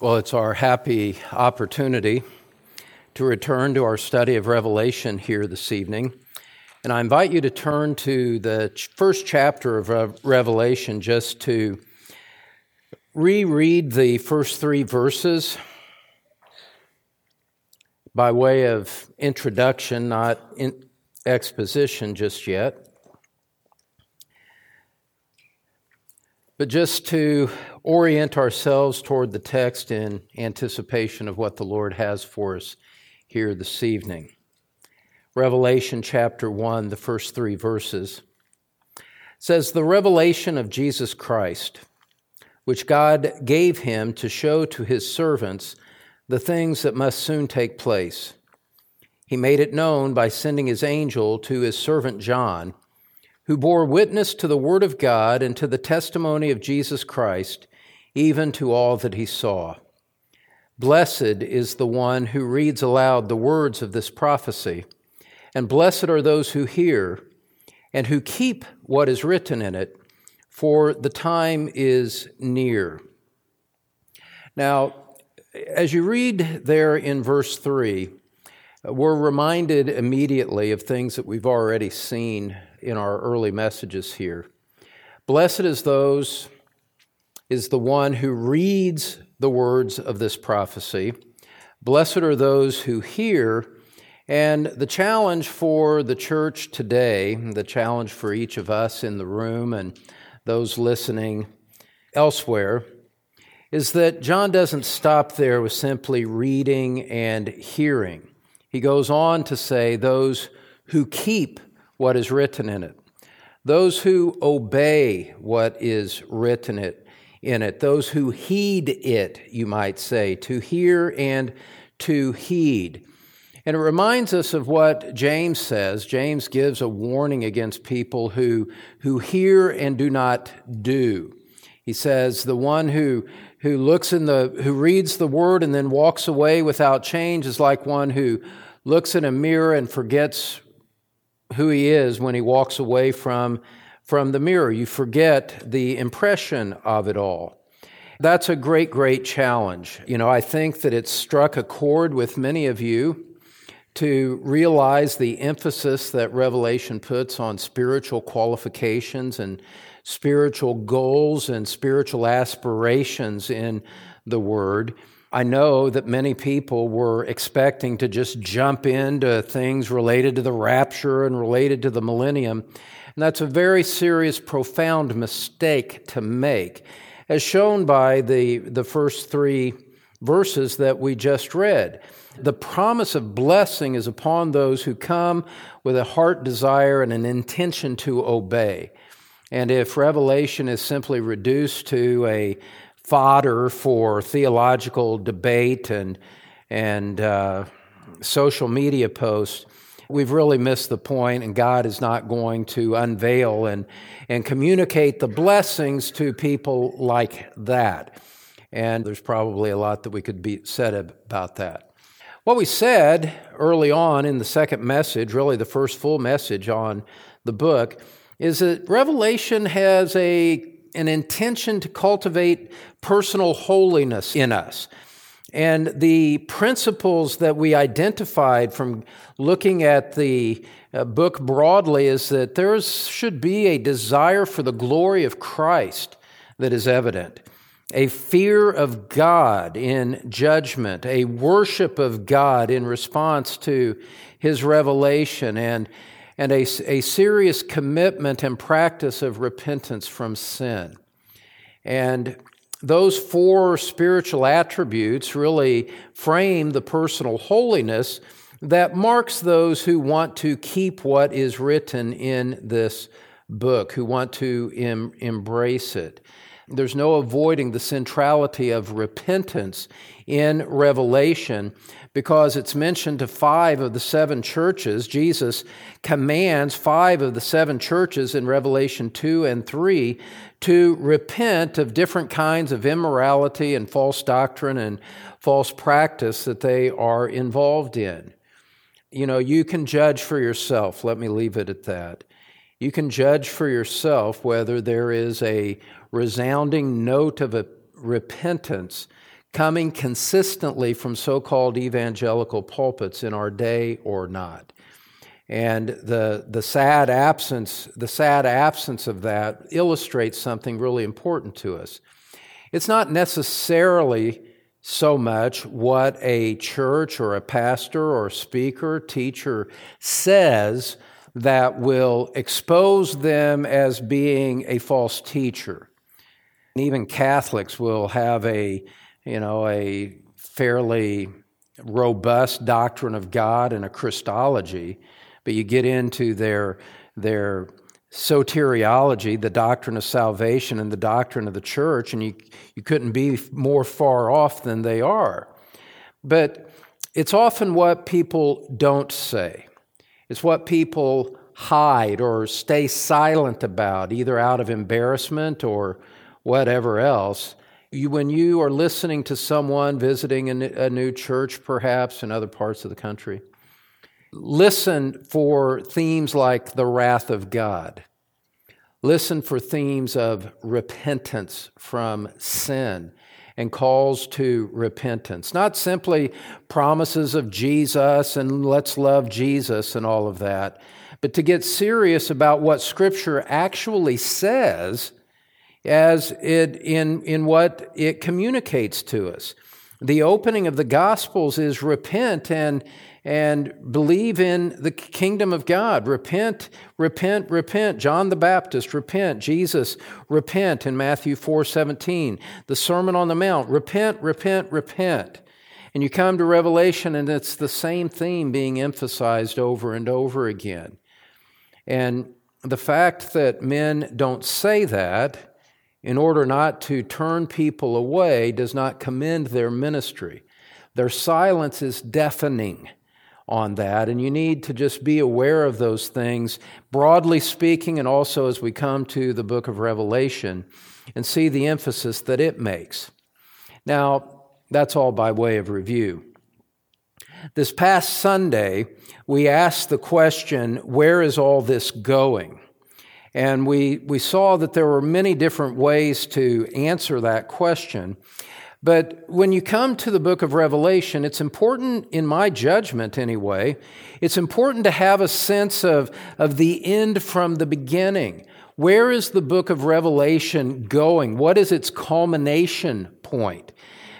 Well, it's our happy opportunity to return to our study of Revelation here this evening. And I invite you to turn to the first chapter of Revelation just to reread the first three verses by way of introduction, not exposition just yet. But just to orient ourselves toward the text in anticipation of what the Lord has for us here this evening. Revelation chapter 1, the first three verses, says, "The revelation of Jesus Christ, which God gave him to show to his servants the things that must soon take place. He made it known by sending his angel to his servant John, who bore witness to the word of God and to the testimony of Jesus Christ, even to all that he saw. Blessed is the one who reads aloud the words of this prophecy, and blessed are those who hear and who keep what is written in it, for the time is near." Now, as you read there in verse 3, we're reminded immediately of things that we've already seen in our early messages here. Blessed is the one who reads the words of this prophecy. Blessed are those who hear. And the challenge for the church today, the challenge for each of us in the room and those listening elsewhere, is that John doesn't stop there with simply reading and hearing. He goes on to say those who keep what is written in it, those who obey what is written in it, those who heed it, you might say, to hear and to heed. And it reminds us of what James says. James gives a warning against people who hear and do not do. He says, the one who reads the word and then walks away without change is like one who looks in a mirror and forgets who he is when he walks away from the mirror. You forget the impression of it all. That's a great, great challenge. You know, I think that it's struck a chord with many of you to realize the emphasis that Revelation puts on spiritual qualifications and spiritual goals and spiritual aspirations in the Word. I know that many people were expecting to just jump into things related to the rapture and related to the millennium, and that's a very serious, profound mistake to make, as shown by the first three verses that we just read. The promise of blessing is upon those who come with a heart desire and an intention to obey. And if Revelation is simply reduced to a fodder for theological debate and social media posts, we've really missed the point, and God is not going to unveil and communicate the blessings to people like that. And there's probably a lot that we could be said about that. What we said early on in the second message, really the first full message on the book, is that Revelation has an intention to cultivate personal holiness in us. And the principles that we identified from looking at the book broadly is that there should be a desire for the glory of Christ that is evident, a fear of God in judgment, a worship of God in response to his revelation, and a serious commitment and practice of repentance from sin. And those four spiritual attributes really frame the personal holiness that marks those who want to keep what is written in this book, who want to embrace it. There's no avoiding the centrality of repentance in Revelation because it's mentioned to 5 of the 7 churches. Jesus commands 5 of the 7 churches in Revelation 2 and 3 to repent of different kinds of immorality and false doctrine and false practice that they are involved in. You know, you can judge for yourself. Let me leave it at that. You can judge for yourself whether there is a resounding note of a repentance coming consistently from so-called evangelical pulpits in our day or not. And the sad absence of that illustrates something really important to us. It's not necessarily so much what a church or a pastor or speaker, teacher says that will expose them as being a false teacher. And even Catholics will have a fairly robust doctrine of God and a Christology, but you get into their soteriology, the doctrine of salvation and the doctrine of the church, and you couldn't be more far off than they are. But it's often what people don't say. It's what people hide or stay silent about, either out of embarrassment or whatever else. When you are listening to someone visiting a new church, perhaps in other parts of the country, listen for themes like the wrath of God. Listen for themes of repentance from sin and calls to repentance. Not simply promises of Jesus and let's love Jesus and all of that, but to get serious about what Scripture actually says as it in what it communicates to us. The opening of the Gospels is repent and believe in the kingdom of God. Repent, repent, repent. John the Baptist, repent. Jesus, repent in Matthew 4:17. The Sermon on the Mount, repent, repent, repent. And you come to Revelation and it's the same theme being emphasized over and over again. And the fact that men don't say that in order not to turn people away does not commend their ministry. Their silence is deafening on that, and you need to just be aware of those things, broadly speaking, and also as we come to the book of Revelation and see the emphasis that it makes. Now, that's all by way of review. This past Sunday, we asked the question, where is all this going? And we saw that there were many different ways to answer that question. But when you come to the book of Revelation, it's important, in my judgment anyway, it's important to have a sense of the end from the beginning. Where is the book of Revelation going? What is its culmination point?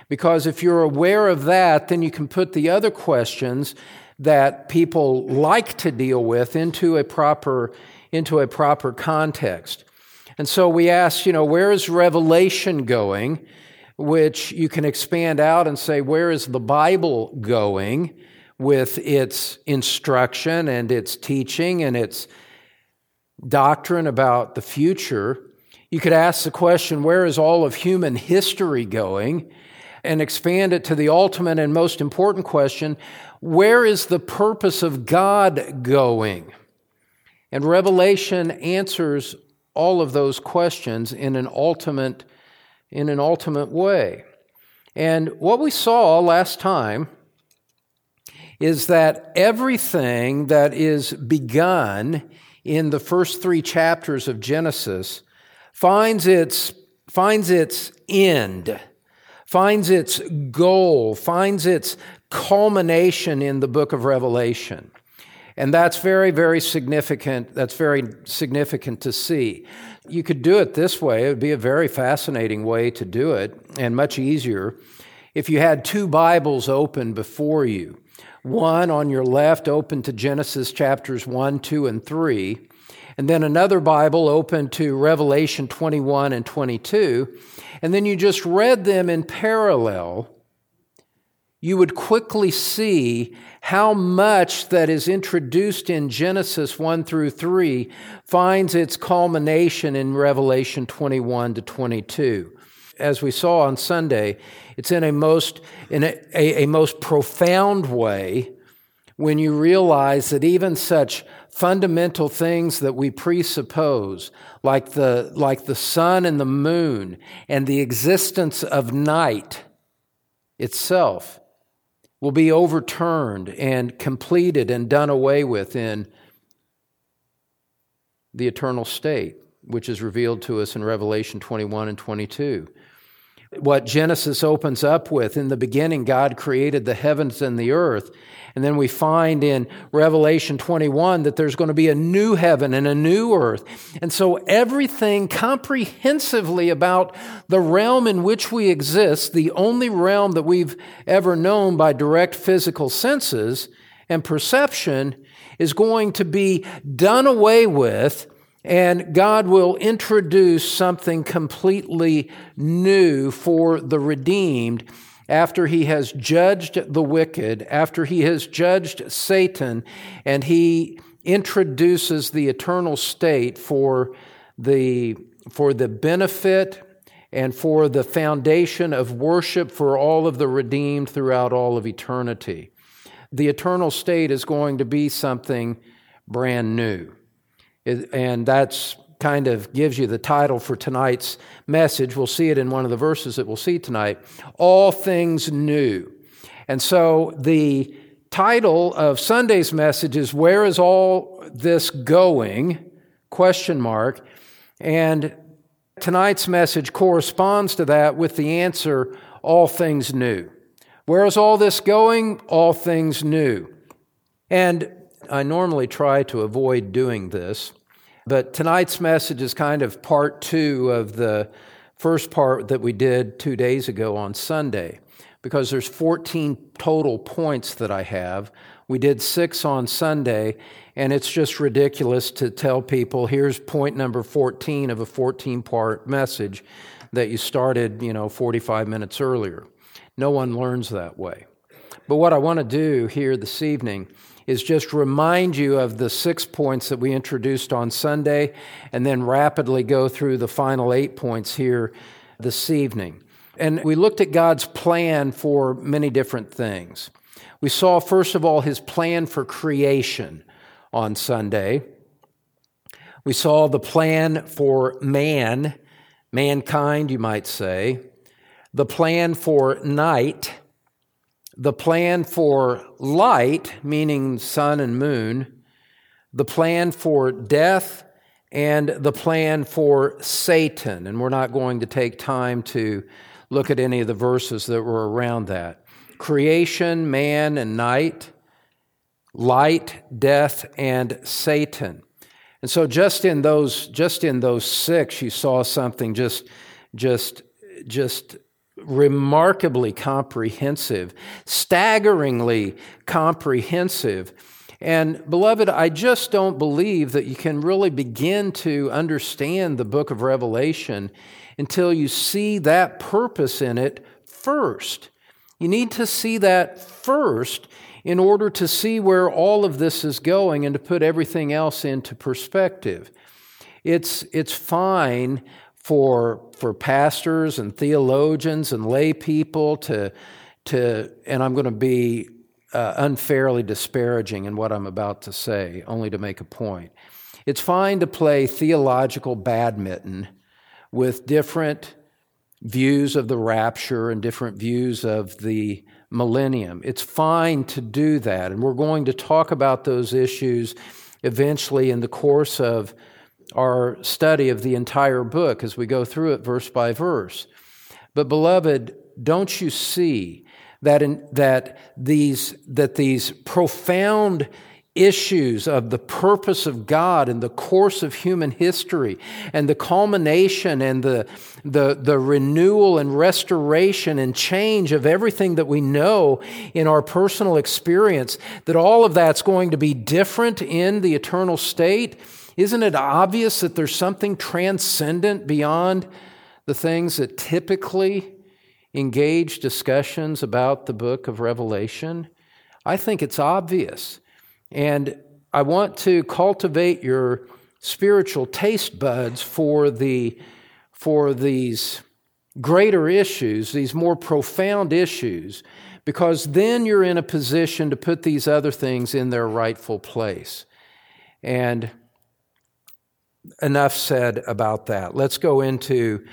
Because if you're aware of that, then you can put the other questions that people like to deal with into a proper context. And so we ask, where is Revelation going? Which you can expand out and say, where is the Bible going with its instruction and its teaching and its doctrine about the future? You could ask the question, where is all of human history going? And expand it to the ultimate and most important question, where is the purpose of God going? And Revelation answers all of those questions in an ultimate way. And what we saw last time is that everything that is begun in the first three chapters of Genesis finds its end, finds its goal, finds its culmination in the book of Revelation. And that's very, very significant. That's very significant to see. You could do it this way. It would be a very fascinating way to do it, and much easier if you had two Bibles open before you. One on your left open to Genesis chapters 1, 2, and 3, and then another Bible open to Revelation 21 and 22, and then you just read them in parallel. You would quickly see how much that is introduced in Genesis 1 through 3 finds its culmination in Revelation 21 to 22. As we saw on Sunday, it's in a most profound way when you realize that even such fundamental things that we presuppose, like the sun and the moon and the existence of night itself, will be overturned and completed and done away with in the eternal state, which is revealed to us in Revelation 21 and 22. what Genesis opens up with. In the beginning, God created the heavens and the earth. And then we find in Revelation 21 that there's going to be a new heaven and a new earth. And so everything comprehensively about the realm in which we exist, the only realm that we've ever known by direct physical senses and perception, is going to be done away with, and God will introduce something completely new for the redeemed. After he has judged the wicked, after he has judged Satan, and he introduces the eternal state for the benefit and for the foundation of worship for all of the redeemed throughout all of eternity. The eternal state is going to be something brand new. And that's kind of gives you the title for tonight's message. We'll see it in one of the verses that we'll see tonight. All Things New. And so the title of Sunday's message is, Where is All This Going? ? And tonight's message corresponds to that with the answer, All Things New. Where is all this going? All things new. And I normally try to avoid doing this, but tonight's message is kind of part two of the first part that we did 2 days ago on Sunday, because there's 14 total points that I have. We did 6 on Sunday, and it's just ridiculous to tell people, here's point number 14 of a 14-part message that you started, 45 minutes earlier. No one learns that way. But what I want to do here this evening is just remind you of the 6 points that we introduced on Sunday, and then rapidly go through the final 8 points here this evening. And we looked at God's plan for many different things. We saw, first of all, His plan for creation on Sunday. We saw the plan for mankind, you might say, the plan for night, the plan for light, meaning sun and moon, the plan for death, and the plan for Satan. And we're not going to take time to look at any of the verses that were around that. Creation, man, and night, light, death, and Satan. And so just in those 6, you saw something just remarkably comprehensive, staggeringly comprehensive. And beloved, I just don't believe that you can really begin to understand the book of Revelation until you see that purpose in it first. You need to see that first in order to see where all of this is going and to put everything else into perspective. It's fine for pastors and theologians and lay people to and I'm going to be unfairly disparaging in what I'm about to say, only to make a point. It's fine to play theological badminton with different views of the rapture and different views of the millennium. It's fine to do that, and we're going to talk about those issues eventually in the course of our study of the entire book as we go through it verse by verse. But beloved, don't you see that these profound issues of the purpose of God in the course of human history, and the culmination and the renewal and restoration and change of everything that we know in our personal experience, that all of that's going to be different in the eternal state? Isn't it obvious that there's something transcendent beyond the things that typically engage discussions about the book of Revelation? I think it's obvious. And I want to cultivate your spiritual taste buds for these greater issues, these more profound issues, because then you're in a position to put these other things in their rightful place. And enough said about that. Let's go into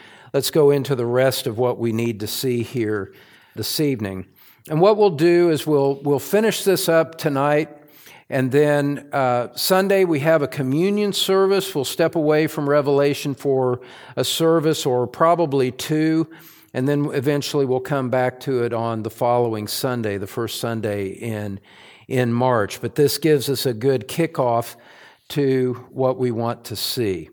the rest of what we need to see here this evening. And what we'll do is we'll finish this up tonight, and then Sunday we have a communion service. We'll step away from Revelation for a service or probably 2, And then eventually we'll come back to it on the following Sunday, the first Sunday in March. But this gives us a good kickoff to what we want to see.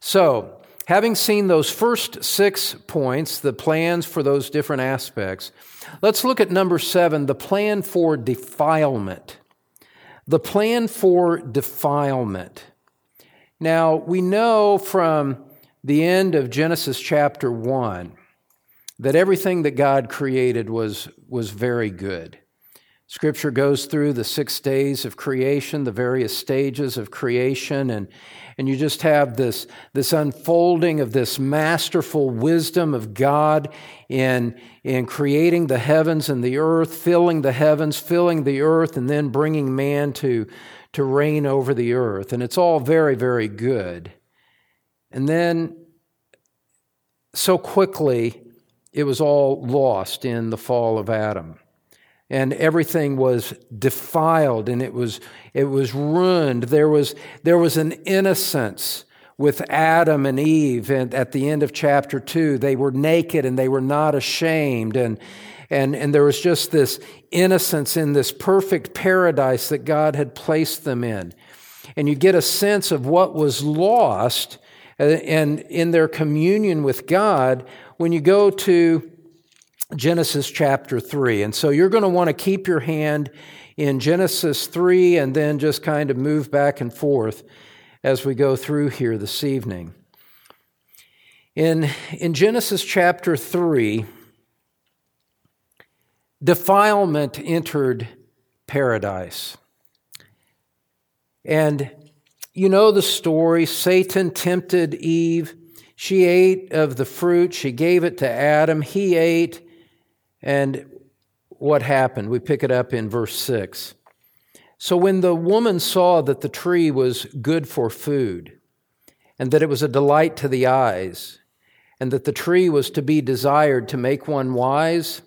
So, having seen those first 6 points, the plans for those different aspects, let's look at number 7, the plan for defilement. The plan for defilement. Now, we know from the end of Genesis chapter 1 that everything that God created was very good. Scripture goes through the 6 days of creation, the various stages of creation, and you just have this unfolding of this masterful wisdom of God in creating the heavens and the earth, filling the heavens, filling the earth, and then bringing man to reign over the earth. And it's all very, very good. And then so quickly, it was all lost in the fall of Adam. And everything was defiled, and it was ruined. There was an innocence with Adam and Eve, and at the end of chapter 2, they were naked and they were not ashamed, and there was just this innocence in this perfect paradise that God had placed them in. And you get a sense of what was lost, and in their communion with God when you go to Genesis chapter 3. And so you're going to want to keep your hand in Genesis 3 and then just kind of move back and forth as we go through here this evening. In Genesis chapter 3, defilement entered paradise. And you know the story. Satan tempted Eve. She ate of the fruit. She gave it to Adam. He ate. And what happened? We pick it up in verse 6. So when the woman saw that the tree was good for food, and that it was a delight to the eyes, and that the tree was to be desired to make one wise,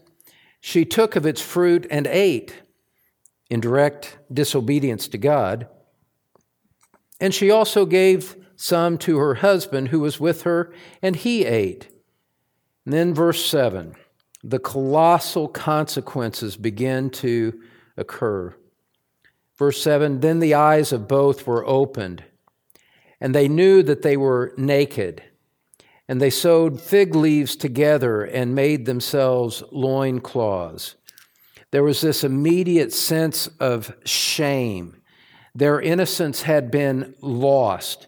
she took of its fruit and ate, in direct disobedience to God. And she also gave some to her husband who was with her, and he ate. And then verse 7. The colossal consequences begin to occur. Verse 7, then the eyes of both were opened, and they knew that they were naked, and they sewed fig leaves together and made themselves loincloths. There was this immediate sense of shame. Their innocence had been lost,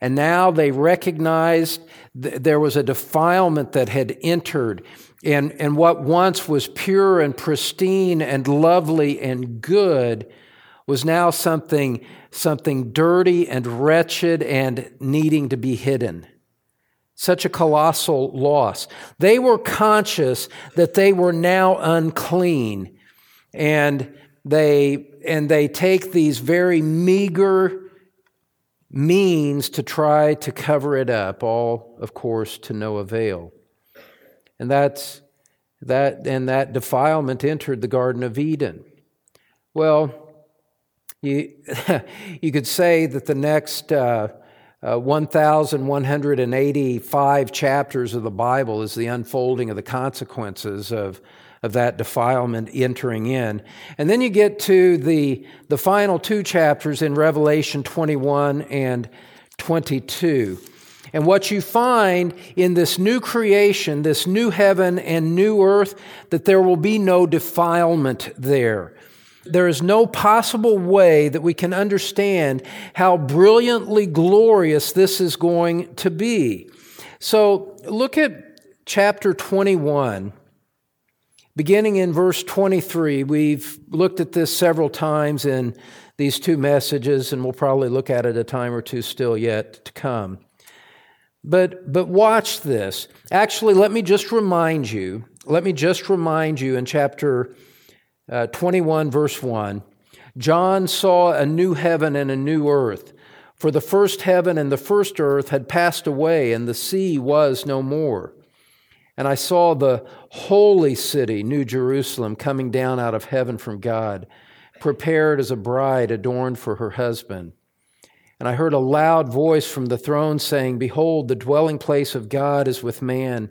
and now they recognized there was a defilement that had entered. And what once was pure and pristine and lovely and good was now something dirty and wretched and needing to be hidden. Such a colossal loss. They were conscious that they were now unclean, and they take these very meager means to try to cover it up, all, of course, to no avail. And that defilement entered the Garden of Eden. Well, you could say that the next 1,185 chapters of the Bible is the unfolding of the consequences of that defilement entering in. And then you get to the final 2 chapters in Revelation 21 and 22. And what you find in this new creation, this new heaven and new earth, that there will be no defilement there. There is no possible way that we can understand how brilliantly glorious this is going to be. So look at chapter 21, beginning in verse 23. We've looked at this several times in these 2 messages, and we'll probably look at it a time or two still yet to come. But watch this. Actually, let me just remind you in chapter 21, verse 1, John saw a new heaven and a new earth, for the first heaven and the first earth had passed away, and the sea was no more. And I saw the holy city, New Jerusalem, coming down out of heaven from God, prepared as a bride adorned for her husband. And I heard a loud voice from the throne saying, "Behold, the dwelling place of God is with man.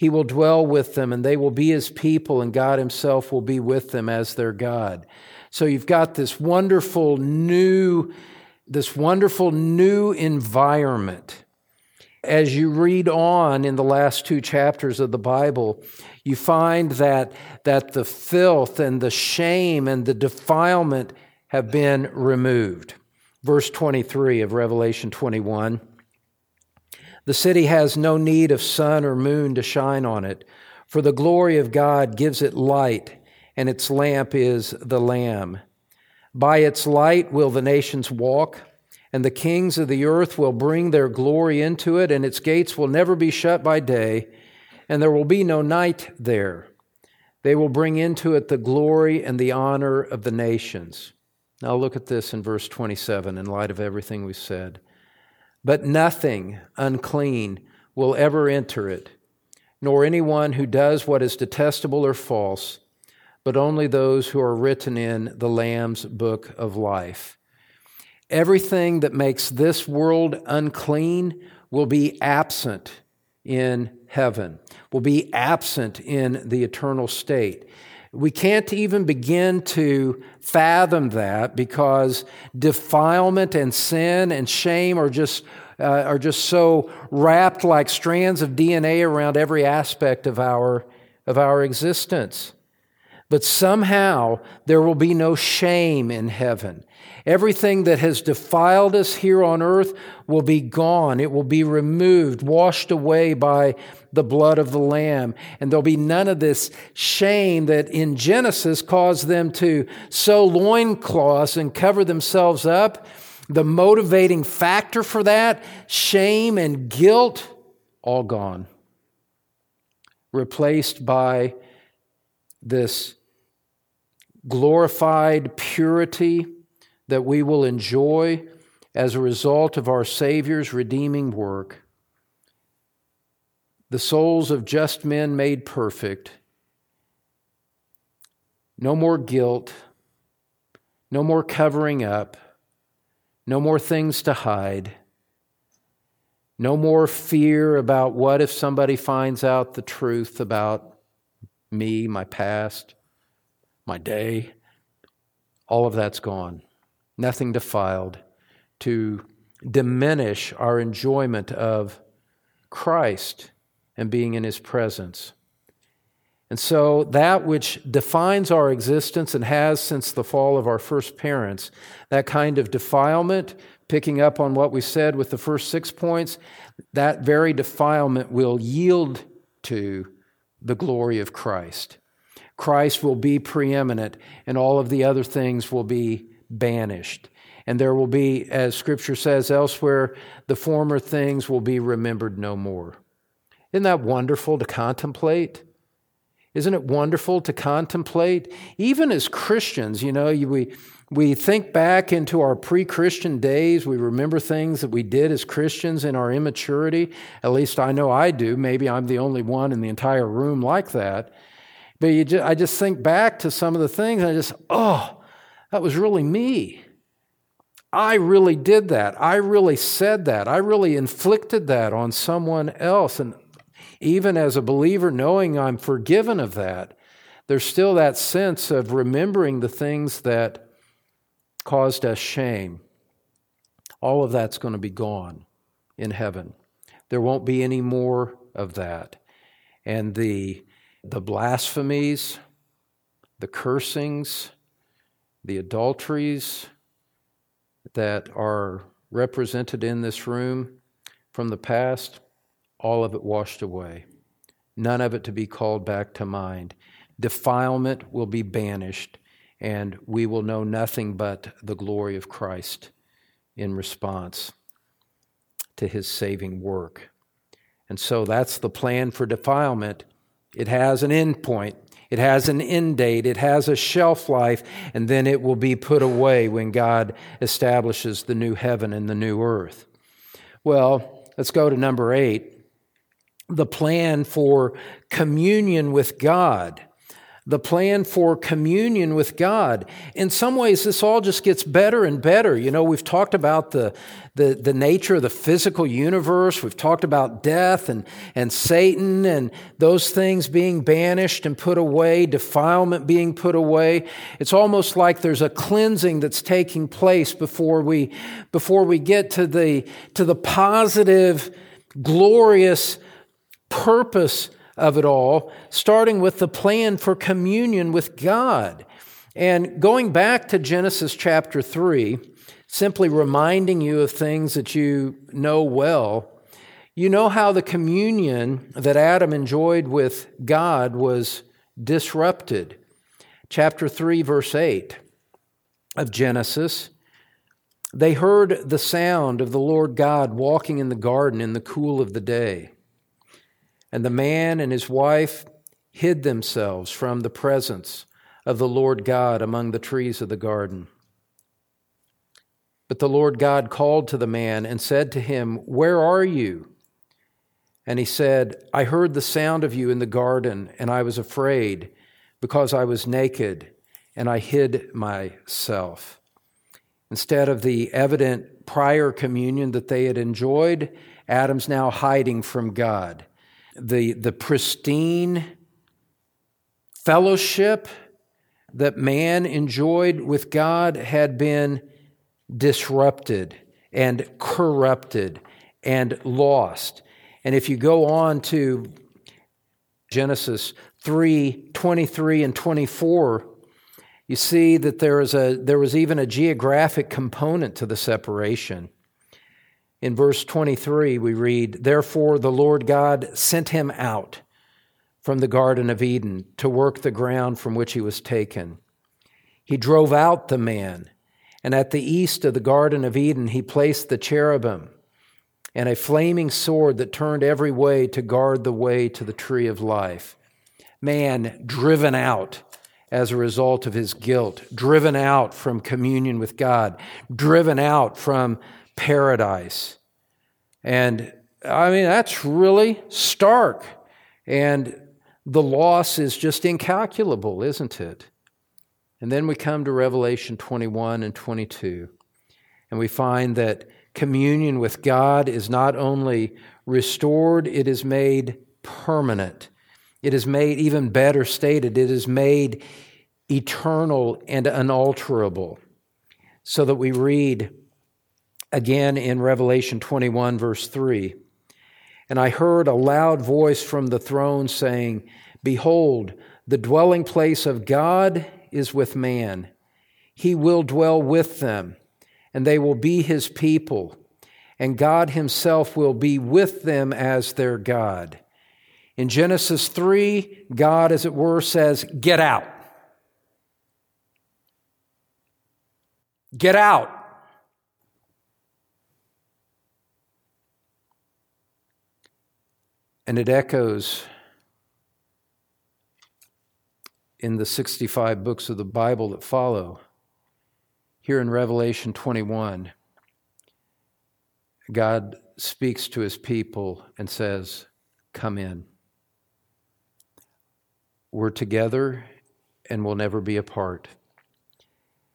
He will dwell with them, and they will be his people, and God himself will be with them as their God. So you've got this wonderful new environment. As you read on in the last two chapters of the Bible, you find that the filth and the shame and the defilement have been removed. Verse 23 of Revelation 21, "The city has no need of sun or moon to shine on it, for the glory of God gives it light, and its lamp is the Lamb. By its light will the nations walk, and the kings of the earth will bring their glory into it, and its gates will never be shut by day, and there will be no night there. They will bring into it the glory and the honor of the nations." Now look at this in verse 27, in light of everything we've said. "But nothing unclean will ever enter it, nor anyone who does what is detestable or false, but only those who are written in the Lamb's book of life." Everything that makes this world unclean will be absent in heaven, will be absent in the eternal state. We can't even begin to fathom that, because defilement and sin and shame are just so wrapped like strands of DNA around every aspect of our existence. But somehow there will be no shame in heaven. Everything that has defiled us here on earth will be gone. It will be removed, washed away by the blood of the Lamb. And there'll be none of this shame that in Genesis caused them to sew loincloths and cover themselves up. The motivating factor for that, shame and guilt, all gone. Replaced by this glorified purity that we will enjoy as a result of our Savior's redeeming work. The souls of just men made perfect. No more guilt, no more covering up, no more things to hide, no more fear about what if somebody finds out the truth about me, my past, my day. All of that's gone. Nothing defiled to diminish our enjoyment of Christ and being in his presence. And so that which defines our existence and has since the fall of our first parents, that kind of defilement, picking up on what we said with the first 6 points, that very defilement will yield to the glory of Christ. Christ will be preeminent, and all of the other things will be banished. And there will be, as Scripture says elsewhere, the former things will be remembered no more. Isn't that wonderful to contemplate? Isn't it wonderful to contemplate? Even as Christians, you know, we think back into our pre-Christian days. We remember things that we did as Christians in our immaturity. At least I know I do. Maybe I'm the only one in the entire room like that. But I just think back to some of the things, and that was really me. I really did that. I really said that. I really inflicted that on someone else. And even as a believer, knowing I'm forgiven of that, there's still that sense of remembering the things that caused us shame. All of that's going to be gone in heaven. There won't be any more of that. And the blasphemies, the cursings, the adulteries that are represented in this room from the past, all of it washed away. None of it to be called back to mind. Defilement will be banished, and we will know nothing but the glory of Christ in response to his saving work. And so that's the plan for defilement. It has an end point. It has an end date. It has a shelf life, and then it will be put away when God establishes the new heaven and the new earth. Well, let's go to number 8, the plan for communion with God. the plan for communion with God. In some ways, this all just gets better and better. You know, we've talked about the nature of the physical universe. We've talked about death and Satan and those things being banished and put away, defilement being put away. It's almost like there's a cleansing that's taking place before we get to the positive, glorious purpose of it all, starting with the plan for communion with God. And going back to Genesis chapter 3, simply reminding you of things that you know well, you know how the communion that Adam enjoyed with God was disrupted. Chapter 3, verse 8 of Genesis, they heard the sound of the Lord God walking in the garden in the cool of the day. And the man and his wife hid themselves from the presence of the Lord God among the trees of the garden. But the Lord God called to the man and said to him, "Where are you?" And he said, "I heard the sound of you in the garden, and I was afraid because I was naked, and I hid myself." Instead of the evident prior communion that they had enjoyed, Adam's now hiding from God. The pristine fellowship that man enjoyed with God had been disrupted and corrupted and lost. And if you go on to Genesis 3, 23 and 24, you see that there was even a geographic component to the separation. In verse 23, we read, "Therefore the Lord God sent him out from the Garden of Eden to work the ground from which he was taken. He drove out the man, and at the east of the Garden of Eden he placed the cherubim and a flaming sword that turned every way to guard the way to the tree of life." Man driven out as a result of his guilt, driven out from communion with God, driven out from paradise. And I mean, that's really stark. And the loss is just incalculable, isn't it? And then we come to Revelation 21 and 22, and we find that communion with God is not only restored, it is made permanent. It is made, even better stated, it is made eternal and unalterable. So that we read, again, in Revelation 21, verse 3, "And I heard a loud voice from the throne saying, 'Behold, the dwelling place of God is with man. He will dwell with them, and they will be his people, and God himself will be with them as their God.'" In Genesis 3, God, as it were, says, "Get out. Get out." And it echoes in the 65 books of the Bible that follow. Here in Revelation 21, God speaks to his people and says, "Come in. We're together and we'll never be apart."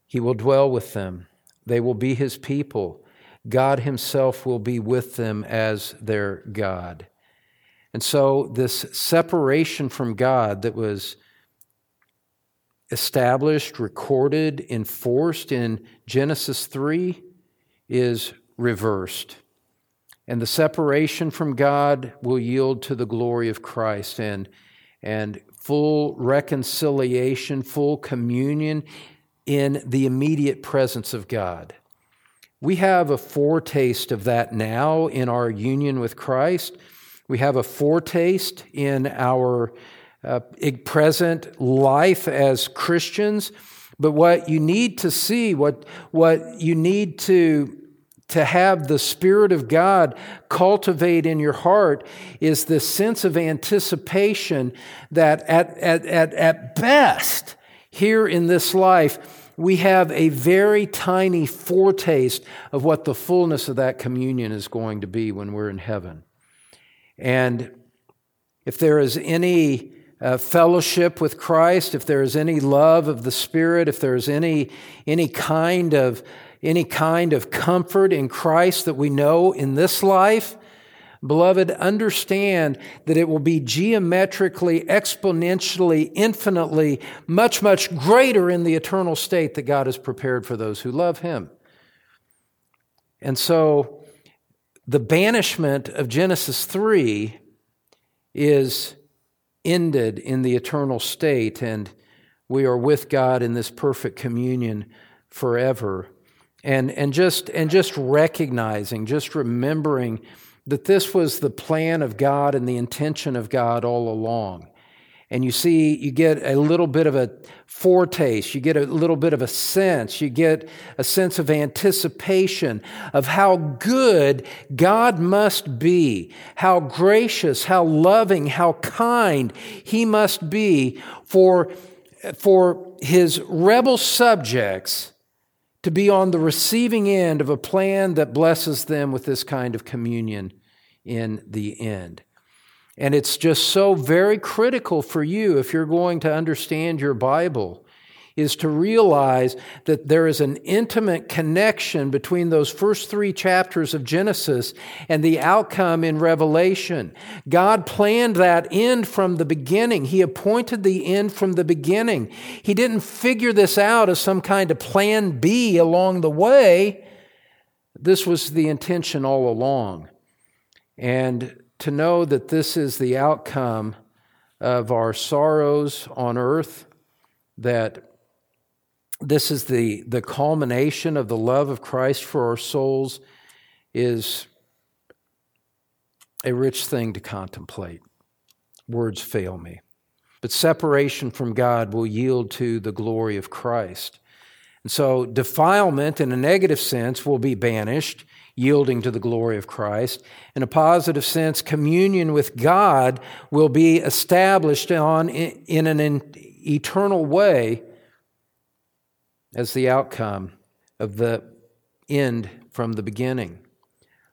He will dwell with them. They will be his people. God himself will be with them as their God. And so this separation from God that was established, recorded, enforced in Genesis 3 is reversed. And the separation from God will yield to the glory of Christ and full reconciliation, full communion in the immediate presence of God. We have a foretaste of that now in our union with Christ. We have a foretaste in our present life as Christians, but what you need to see, what you need to have the Spirit of God cultivate in your heart is this sense of anticipation that at best, here in this life, we have a very tiny foretaste of what the fullness of that communion is going to be when we're in heaven. And if there is any fellowship with Christ, if there is any love of the Spirit, if there is any kind of comfort in Christ that we know in this life, beloved, understand that it will be geometrically, exponentially, infinitely, much, much greater in the eternal state that God has prepared for those who love Him. And so the banishment of Genesis 3 is ended in the eternal state, and we are with God in this perfect communion forever. And just recognizing, just remembering that this was the plan of God and the intention of God all along. And you see, you get a little bit of a foretaste, you get a little bit of a sense, you get a sense of anticipation of how good God must be, how gracious, how loving, how kind He must be for His rebel subjects to be on the receiving end of a plan that blesses them with this kind of communion in the end. And it's just so very critical for you, if you're going to understand your Bible, is to realize that there is an intimate connection between those first three chapters of Genesis and the outcome in Revelation. God planned that end from the beginning. He appointed the end from the beginning. He didn't figure this out as some kind of plan B along the way. This was the intention all along. And to know that this is the outcome of our sorrows on earth, that this is the culmination of the love of Christ for our souls, is a rich thing to contemplate. Words fail me. But separation from God will yield to the glory of Christ. And so defilement in a negative sense will be banished, yielding to the glory of Christ. In a positive sense, communion with God will be established in an eternal way as the outcome of the end from the beginning.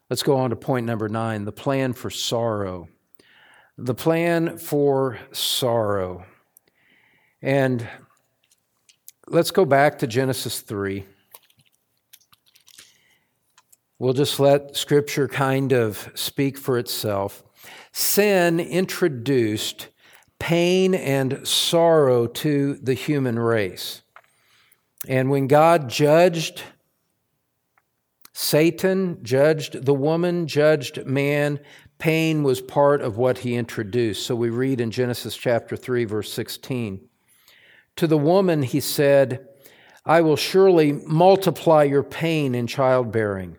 Let's go on to point number 9, the plan for sorrow. The plan for sorrow. And let's go back to Genesis 3. We'll just let Scripture kind of speak for itself. Sin introduced pain and sorrow to the human race. And when God judged Satan, judged the woman, judged man, pain was part of what He introduced. So we read in Genesis chapter 3, verse 16, "To the woman He said, 'I will surely multiply your pain in childbearing.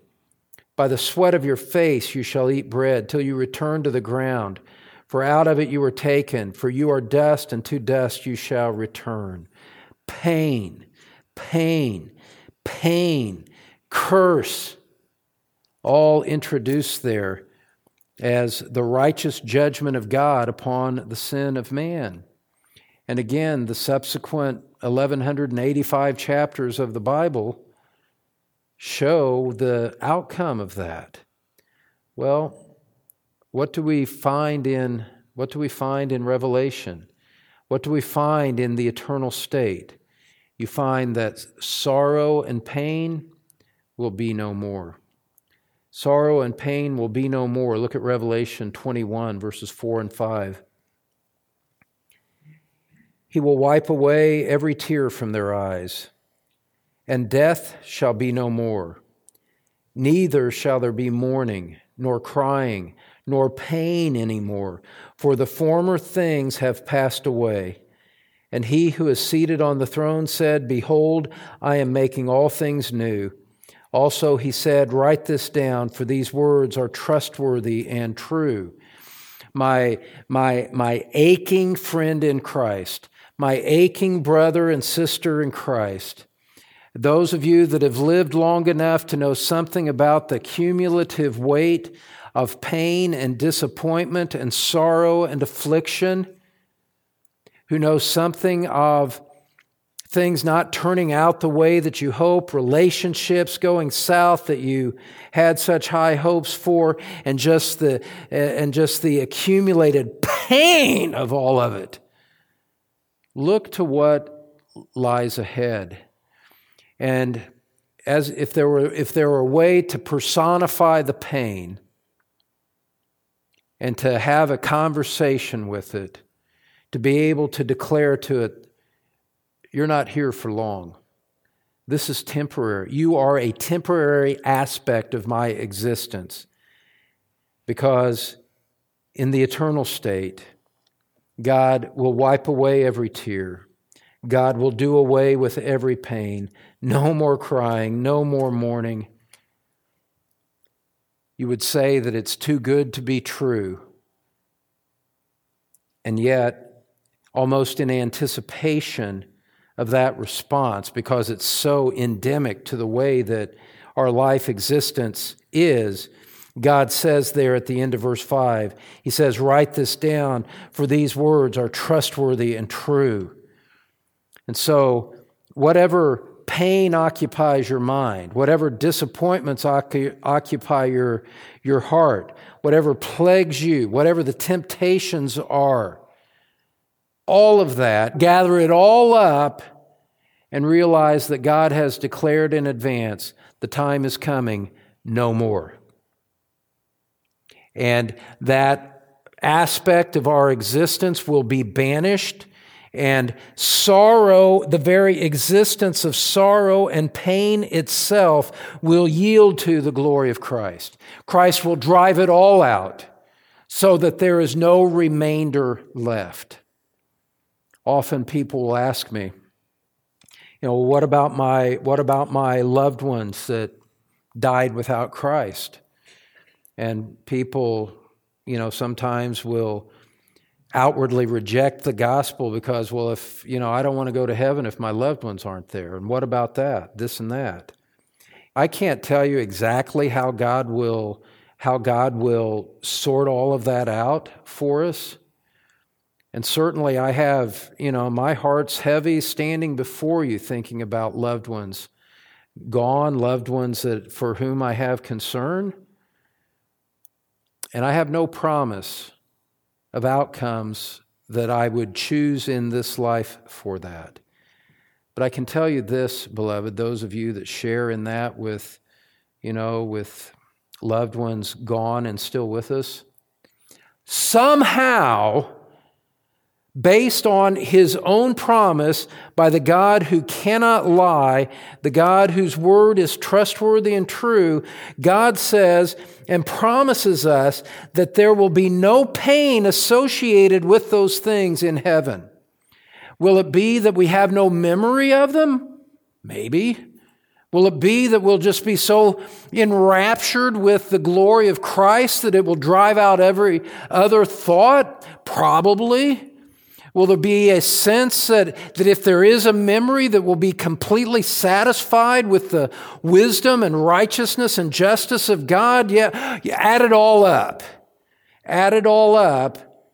By the sweat of your face you shall eat bread, till you return to the ground. For out of it you were taken, for you are dust, and to dust you shall return.'" Pain, pain, pain, curse, all introduced there as the righteous judgment of God upon the sin of man. And again, the subsequent 1185 chapters of the Bible show the outcome of that. Well, what do we find in Revelation? What do we find in the eternal state? You find that sorrow and pain will be no more. Sorrow and pain will be no more. Look at Revelation 21, verses 4 and 5. "He will wipe away every tear from their eyes, and death shall be no more. Neither shall there be mourning, nor crying, nor pain any more, for the former things have passed away. And He who is seated on the throne said, 'Behold, I am making all things new.' Also He said, 'Write this down, for these words are trustworthy and true.'" My aching friend in Christ, my aching brother and sister in Christ, those of you that have lived long enough to know something about the cumulative weight of pain and disappointment and sorrow and affliction, who know something of things not turning out the way that you hope, relationships going south that you had such high hopes for, and just the accumulated pain of all of it. Look to what lies ahead. And as if there were a way to personify the pain and to have a conversation with it, to be able to declare to it, you're not here for long. This is temporary. You are a temporary aspect of my existence, because in the eternal state, God will wipe away every tear. God will do away with every pain. No more crying, no more mourning. You would say that it's too good to be true. And yet, almost in anticipation of that response, because it's so endemic to the way that our life existence is, God says there at the end of verse 5, He says, "Write this down, for these words are trustworthy and true." And so, whatever pain occupies your mind, whatever disappointments occupy your heart, whatever plagues you, whatever the temptations are, all of that, gather it all up and realize that God has declared in advance, the time is coming, no more. And that aspect of our existence will be banished, and sorrow, the very existence of sorrow and pain itself, will yield to the glory of Christ. Christ will drive it all out so that there is no remainder left. Often people will ask me, what about my loved ones that died without Christ? And people, sometimes will outwardly reject the gospel because, if I don't want to go to heaven if my loved ones aren't there. And what about that? This and that. I can't tell you exactly how God will sort all of that out for us. And certainly I have, my heart's heavy standing before you thinking about loved ones gone, loved ones that for whom I have concern. And I have no promise of outcomes that I would choose in this life for that. But I can tell you this, beloved, those of you that share in that with loved ones gone and still with us, somehow, based on His own promise by the God who cannot lie, the God whose word is trustworthy and true, God says and promises us that there will be no pain associated with those things in heaven. Will it be that we have no memory of them? Maybe. Will it be that we'll just be so enraptured with the glory of Christ that it will drive out every other thought? Probably. Will there be a sense that if there is a memory that will be completely satisfied with the wisdom and righteousness and justice of God? Yeah, you add it all up. Add it all up,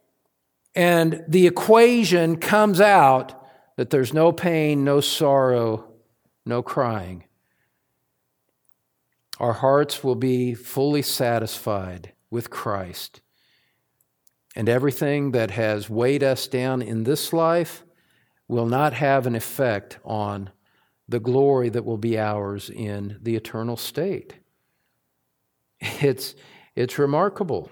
and the equation comes out that there's no pain, no sorrow, no crying. Our hearts will be fully satisfied with Christ. And everything that has weighed us down in this life will not have an effect on the glory that will be ours in the eternal state. It's remarkable.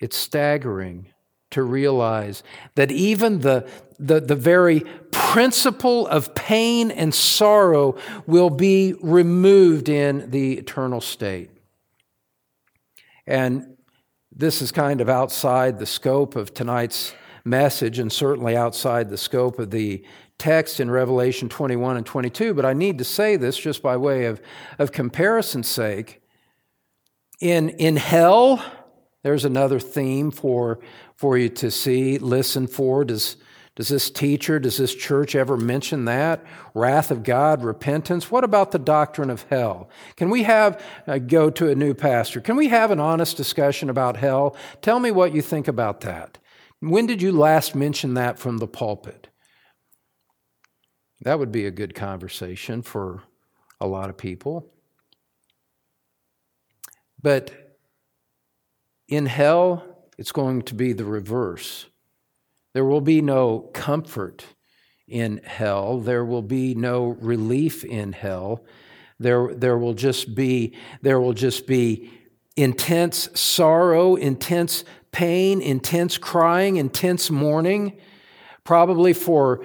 It's staggering to realize that even the very principle of pain and sorrow will be removed in the eternal state. And this is kind of outside the scope of tonight's message, and certainly outside the scope of the text in Revelation 21 and 22, but I need to say this just by way of comparison's sake. In hell, there's another theme for you to see, listen for, Does this teacher, does this church ever mention that? Wrath of God, repentance? What about the doctrine of hell? Can we have, go to a new pastor, can we have an honest discussion about hell? Tell me what you think about that. When did you last mention that from the pulpit? That would be a good conversation for a lot of people. But in hell, it's going to be the reverse. There will be no comfort in hell. There will be no relief in hell. There will just be intense sorrow, intense pain, intense crying, intense mourning, probably for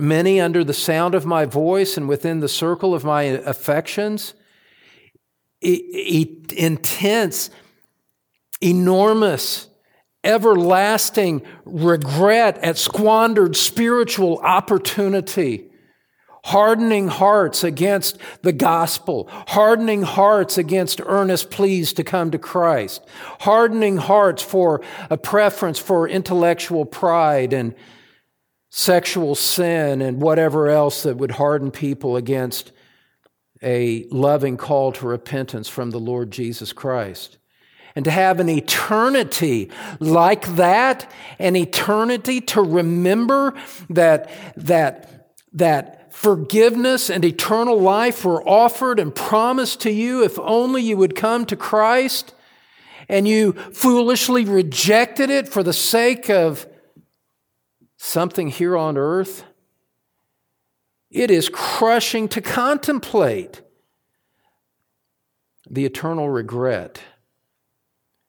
many under the sound of my voice and within the circle of my affections. Intense, enormous, everlasting regret at squandered spiritual opportunity, hardening hearts against the gospel, hardening hearts against earnest pleas to come to Christ, hardening hearts for a preference for intellectual pride and sexual sin and whatever else that would harden people against a loving call to repentance from the Lord Jesus Christ. And to have an eternity like that, an eternity to remember that forgiveness and eternal life were offered and promised to you if only you would come to Christ, and you foolishly rejected it for the sake of something here on earth. It is crushing to contemplate the eternal regret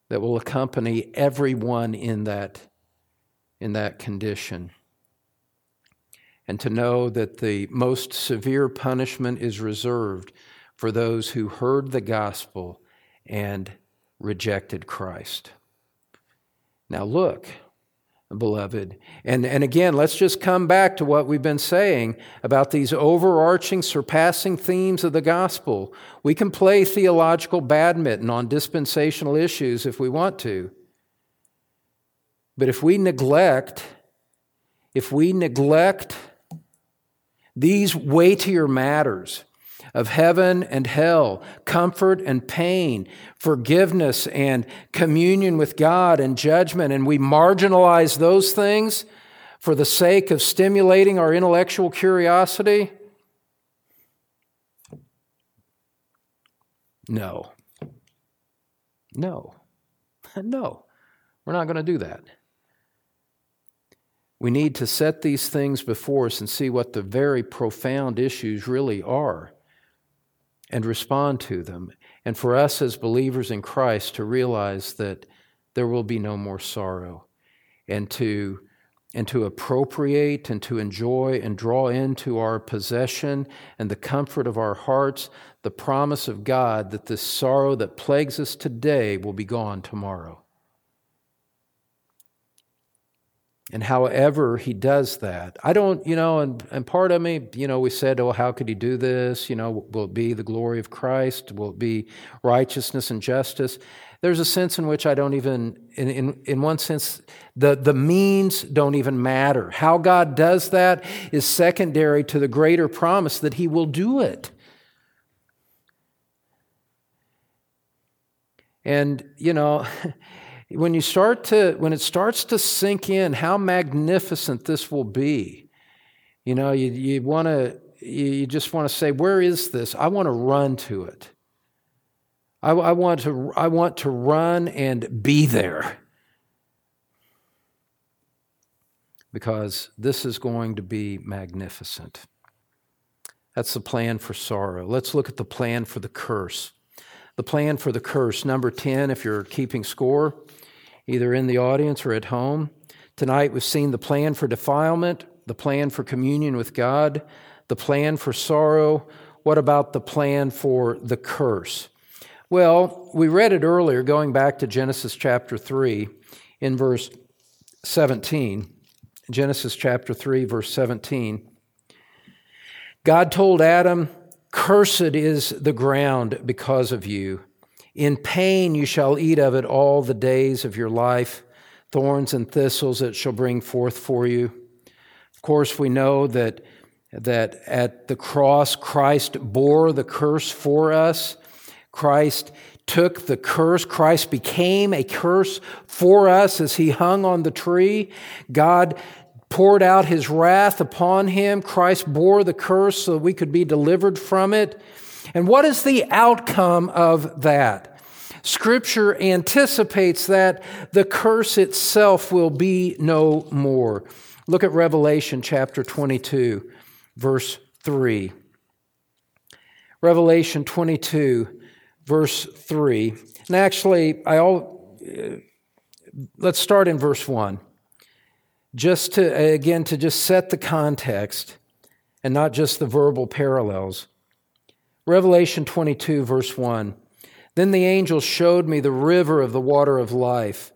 that will accompany everyone in that condition. And to know that the most severe punishment is reserved for those who heard the gospel and rejected Christ. Now look, beloved, and again, let's just come back to what we've been saying about these overarching, surpassing themes of the gospel. We can play theological badminton on dispensational issues if we want to. But if we neglect these weightier matters of heaven and hell, comfort and pain, forgiveness and communion with God and judgment, and we marginalize those things for the sake of stimulating our intellectual curiosity? No. We're not going to do that. We need to set these things before us and see what the very profound issues really are, and respond to them. And for us as believers in Christ to realize that there will be no more sorrow, and to appropriate and to enjoy and draw into our possession and the comfort of our hearts the promise of God that this sorrow that plagues us today will be gone tomorrow. And however he does that, I don't, and part of me, we said, oh, how could he do this? Will it be the glory of Christ? Will it be righteousness and justice? There's a sense in which I don't even, in one sense, the means don't even matter. How God does that is secondary to the greater promise that he will do it. And, When it starts to sink in how magnificent this will be, you just want to say, where is this? I want to run to it. I want to run and be there, because this is going to be magnificent. That's the plan for sorrow. Let's look at the plan for the curse. The plan for the curse, number 10, if you're keeping score, either in the audience or at home. Tonight we've seen the plan for defilement, the plan for communion with God, the plan for sorrow. What about the plan for the curse? Well, we read it earlier, going back to Genesis chapter 3 in verse 17. Genesis chapter 3, verse 17. God told Adam, "Cursed is the ground because of you. In pain you shall eat of it all the days of your life. Thorns and thistles it shall bring forth for you. Of course, we know that at the cross, Christ bore the curse for us. Christ took the curse. Christ became a curse for us as he hung on the tree. God poured out his wrath upon him. Christ bore the curse so that we could be delivered from it. And what is the outcome of that? Scripture anticipates that the curse itself will be no more. Look at Revelation chapter 22, verse 3. Revelation 22, verse 3. And actually, let's start in verse 1. Just to set the context and not just the verbal parallels. Revelation 22, verse 1. Then the angel showed me the river of the water of life,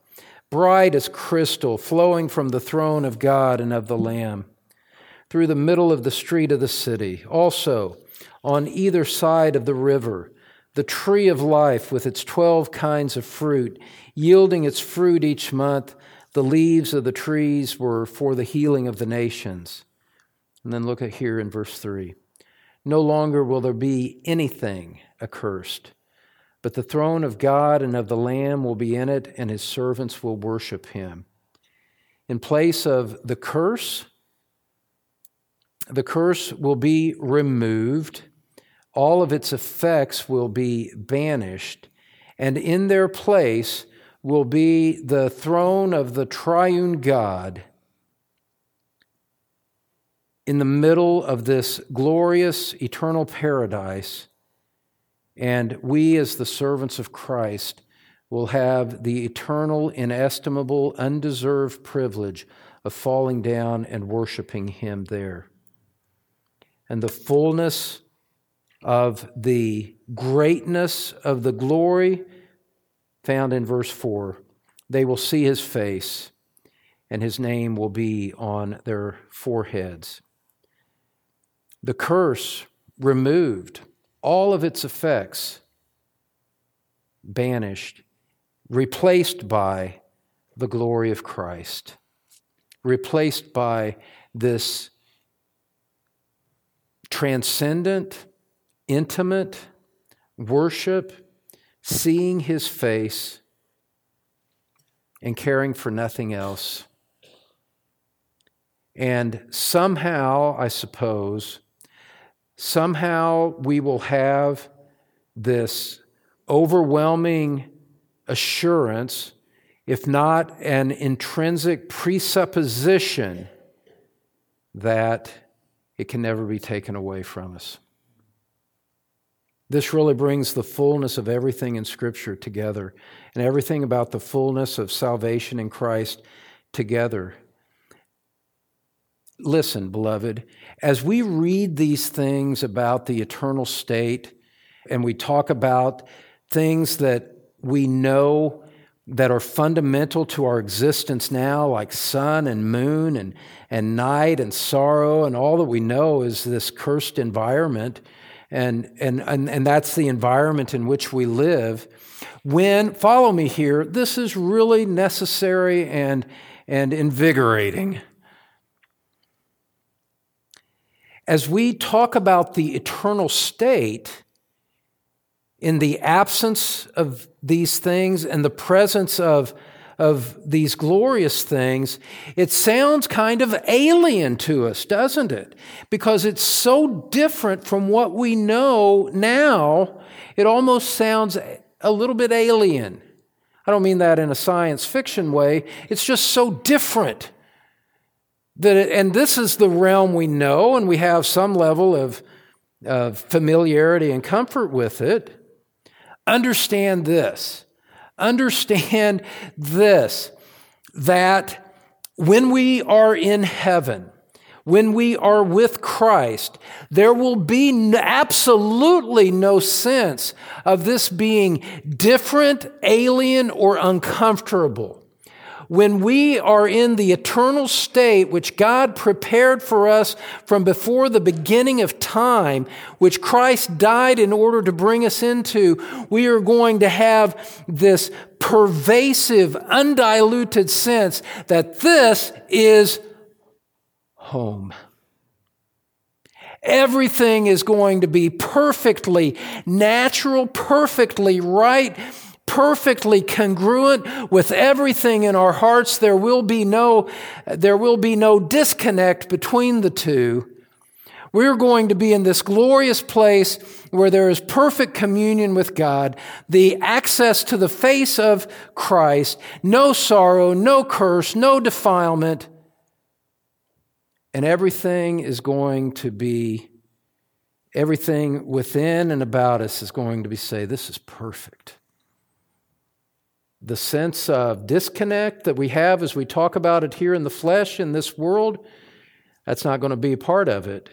bright as crystal, flowing from the throne of God and of the Lamb, through the middle of the street of the city. Also, on either side of the river, the tree of life with its 12 kinds of fruit, yielding its fruit each month. The leaves of the trees were for the healing of the nations. And then look at here in verse 3. No longer will there be anything accursed, but the throne of God and of the Lamb will be in it, and his servants will worship him. In place of the curse will be removed. All of its effects will be banished, and in their place will be the throne of the triune God in the middle of this glorious eternal paradise. And we, as the servants of Christ, will have the eternal, inestimable, undeserved privilege of falling down and worshiping him there. And the fullness of the greatness of the glory found in verse 4, they will see his face, and his name will be on their foreheads. The curse removed, all of its effects banished, replaced by the glory of Christ, replaced by this transcendent, intimate worship, seeing his face and caring for nothing else. And somehow, I suppose, somehow we will have this overwhelming assurance, if not an intrinsic presupposition, that it can never be taken away from us. This really brings the fullness of everything in Scripture together and everything about the fullness of salvation in Christ together. Listen, beloved, as we read these things about the eternal state and we talk about things that we know that are fundamental to our existence now, like sun and moon and night and sorrow, and all that we know is this cursed environment, and that's the environment in which we live. When, follow me here, this is really necessary and invigorating. As we talk about the eternal state, in the absence of these things and the presence of these glorious things, it sounds kind of alien to us, doesn't it? Because it's so different from what we know now, it almost sounds a little bit alien. I don't mean that in a science fiction way. It's just so different. And this is the realm we know, and we have some level of familiarity and comfort with it. Understand this. Understand this, that when we are in heaven, when we are with Christ, there will be absolutely no sense of this being different, alien, or uncomfortable. When we are in the eternal state which God prepared for us from before the beginning of time, which Christ died in order to bring us into, we are going to have this pervasive, undiluted sense that this is home. Everything is going to be perfectly natural, perfectly right, perfectly congruent with everything in our hearts. There will be no disconnect between the two. We're going to be in this glorious place where there is perfect communion with God, the access to the face of Christ, no sorrow, no curse, no defilement, and everything within and about us is going to be say, this is perfect. The sense of disconnect that we have as we talk about it here in the flesh, in this world, that's not going to be a part of it.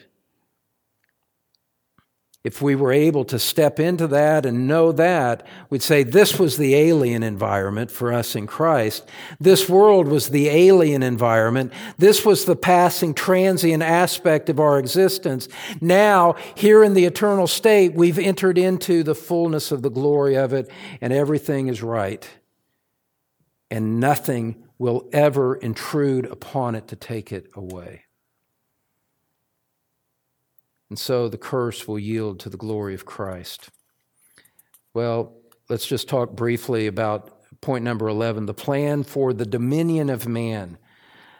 If we were able to step into that and know that, we'd say this was the alien environment for us in Christ. This world was the alien environment. This was the passing, transient aspect of our existence. Now, here in the eternal state, we've entered into the fullness of the glory of it, and everything is right. And nothing will ever intrude upon it to take it away. And so the curse will yield to the glory of Christ. Well, let's just talk briefly about point number 11, the plan for the dominion of man.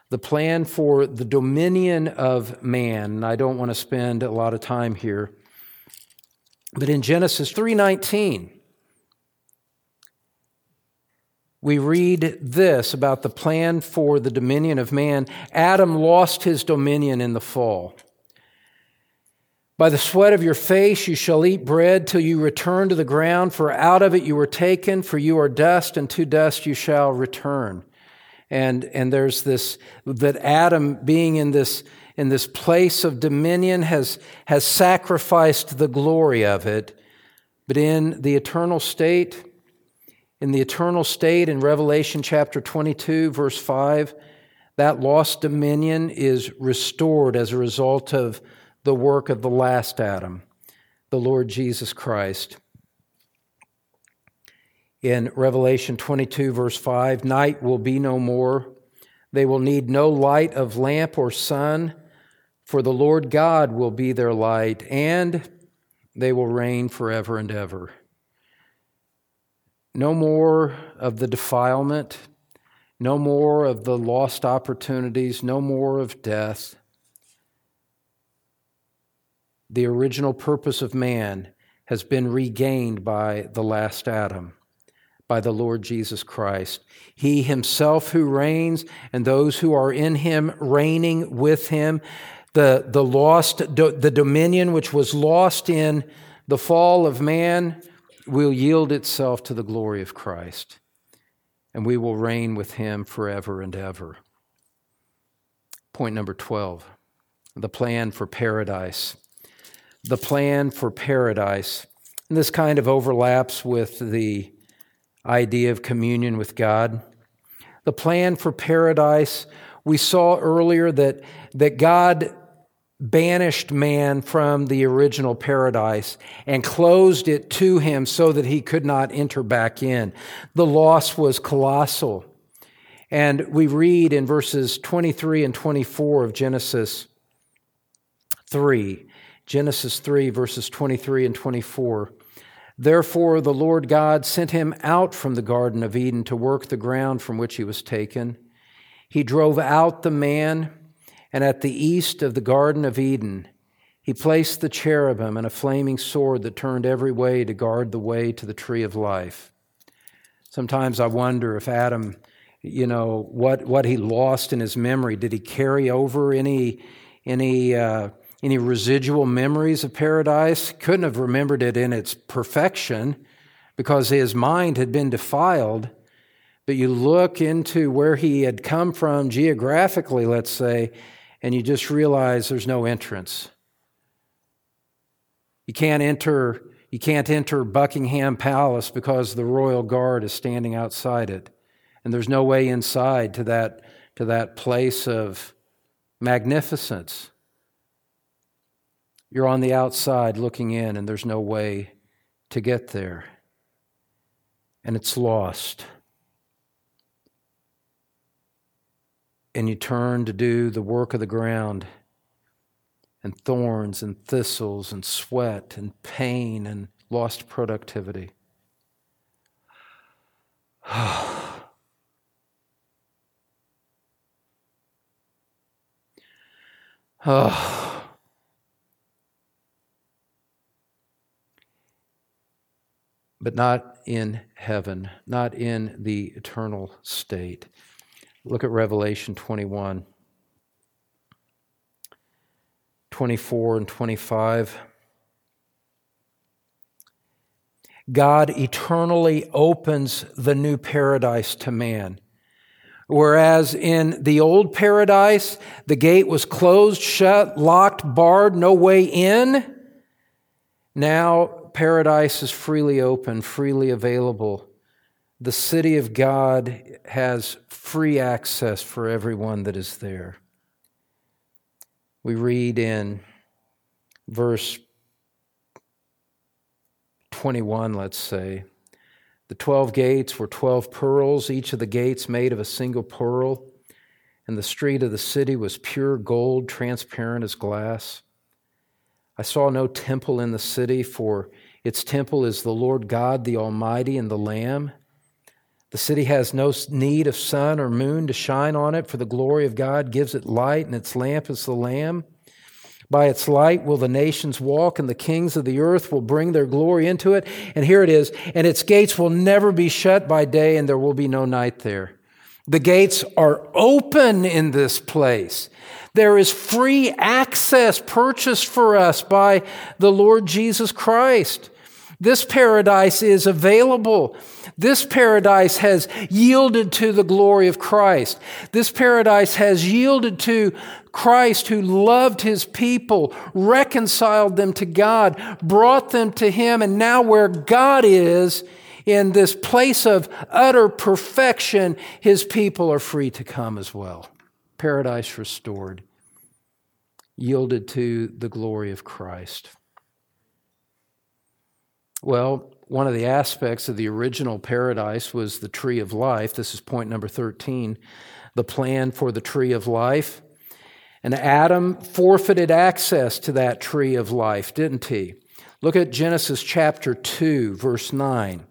The plan for the dominion of man. And I don't want to spend a lot of time here. But in Genesis 3:19, we read this about the plan for the dominion of man. Adam lost his dominion in the fall. By the sweat of your face you shall eat bread till you return to the ground, for out of it you were taken, for you are dust, and to dust you shall return. And there's this, that Adam being in this place of dominion has sacrificed the glory of it. But in the eternal state, in Revelation chapter 22, verse 5, that lost dominion is restored as a result of the work of the last Adam, the Lord Jesus Christ. In Revelation 22, verse 5, night will be no more. They will need no light of lamp or sun, for the Lord God will be their light, and they will reign forever and ever. No more of the defilement, no more of the lost opportunities, no more of death. The original purpose of man has been regained by the last Adam, by the Lord Jesus Christ. He himself who reigns, and those who are in him reigning with him. The dominion which was lost in the fall of man will yield itself to the glory of Christ, and we will reign with him forever and ever. Point number 12, the plan for paradise. The plan for paradise. And this kind of overlaps with the idea of communion with God. The plan for paradise, we saw earlier that God banished man from the original paradise and closed it to him so that he could not enter back in. The loss was colossal. And we read in verses 23 and 24 of Genesis 3, Genesis 3, verses 23 and 24. Therefore the Lord God sent him out from the Garden of Eden to work the ground from which he was taken. He drove out the man, and at the east of the Garden of Eden he placed the cherubim and a flaming sword that turned every way to guard the way to the tree of life. Sometimes I wonder if Adam, what he lost in his memory. Did he carry over any residual memories of paradise? Couldn't have remembered it in its perfection because his mind had been defiled. But you look into where he had come from geographically, let's say, and you just realize there's no entrance. You can't enter Buckingham Palace because the royal guard is standing outside it. And there's no way inside to that place of magnificence. You're on the outside looking in, and there's no way to get there. And it's lost. and you turn to do the work of the ground, and thorns and thistles and sweat and pain and lost productivity. Oh. But not in heaven, not in the eternal state. Look at Revelation 21, 24 and 25. God eternally opens the new paradise to man. Whereas in the old paradise, the gate was closed, shut, locked, barred, no way in. Now paradise is freely open, freely available. The city of God has free access for everyone that is there. We read in verse 21, let's say, the 12 gates were 12 pearls, each of the gates made of a single pearl, and the street of the city was pure gold, transparent as glass. I saw no temple in the city, for its temple is the Lord God, the Almighty, and the Lamb. The city has no need of sun or moon to shine on it, for the glory of God gives it light, and its lamp is the Lamb. By its light will the nations walk, and the kings of the earth will bring their glory into it. And here it is, and its gates will never be shut by day, and there will be no night there. The gates are open in this place. There is free access purchased for us by the Lord Jesus Christ. This paradise is available. This paradise has yielded to the glory of Christ. This paradise has yielded to Christ, who loved his people, reconciled them to God, brought them to him, and now where God is, in this place of utter perfection, his people are free to come as well. Paradise restored, yielded to the glory of Christ. Well, one of the aspects of the original paradise was the tree of life. This is point number 13, the plan for the tree of life. And Adam forfeited access to that tree of life, didn't he? Look at Genesis chapter 2, verse 9.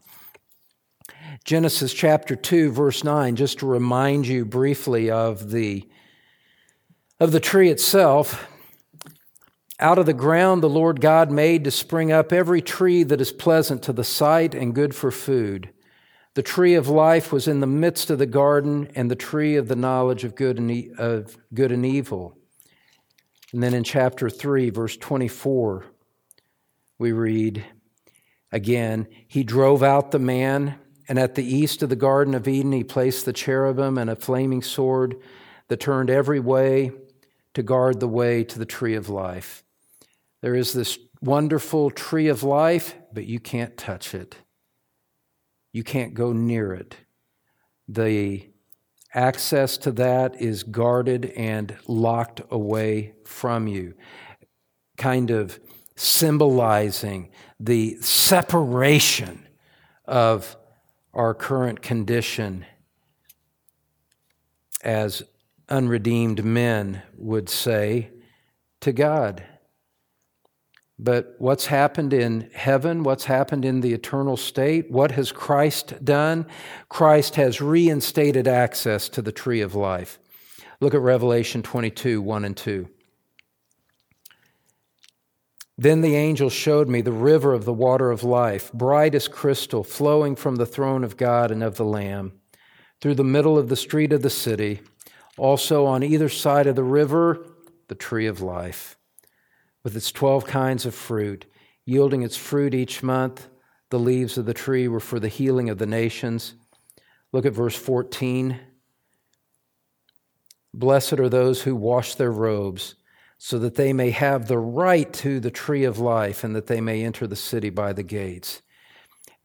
Genesis chapter 2, verse 9, just to remind you briefly of the tree itself. Out of the ground the Lord God made to spring up every tree that is pleasant to the sight and good for food. The tree of life was in the midst of the garden, and the tree of the knowledge of good and evil. And then in chapter 3, verse 24, we read again, he drove out the man, and at the east of the Garden of Eden he placed the cherubim and a flaming sword that turned every way to guard the way to the tree of life. There is this wonderful tree of life, but you can't touch it. You can't go near it. The access to that is guarded and locked away from you, kind of symbolizing the separation of our current condition as unredeemed men would say to God. But what's happened in heaven? What's happened in the eternal state? What has Christ done? Christ has reinstated access to the tree of life. Look at Revelation 22, 1 and 2. Then the angel showed me the river of the water of life, bright as crystal, flowing from the throne of God and of the Lamb, through the middle of the street of the city. Also on either side of the river, the tree of life, with its 12 kinds of fruit, yielding its fruit each month. The leaves of the tree were for the healing of the nations. Look at verse 14. Blessed are those who wash their robes, so that they may have the right to the tree of life, and that they may enter the city by the gates.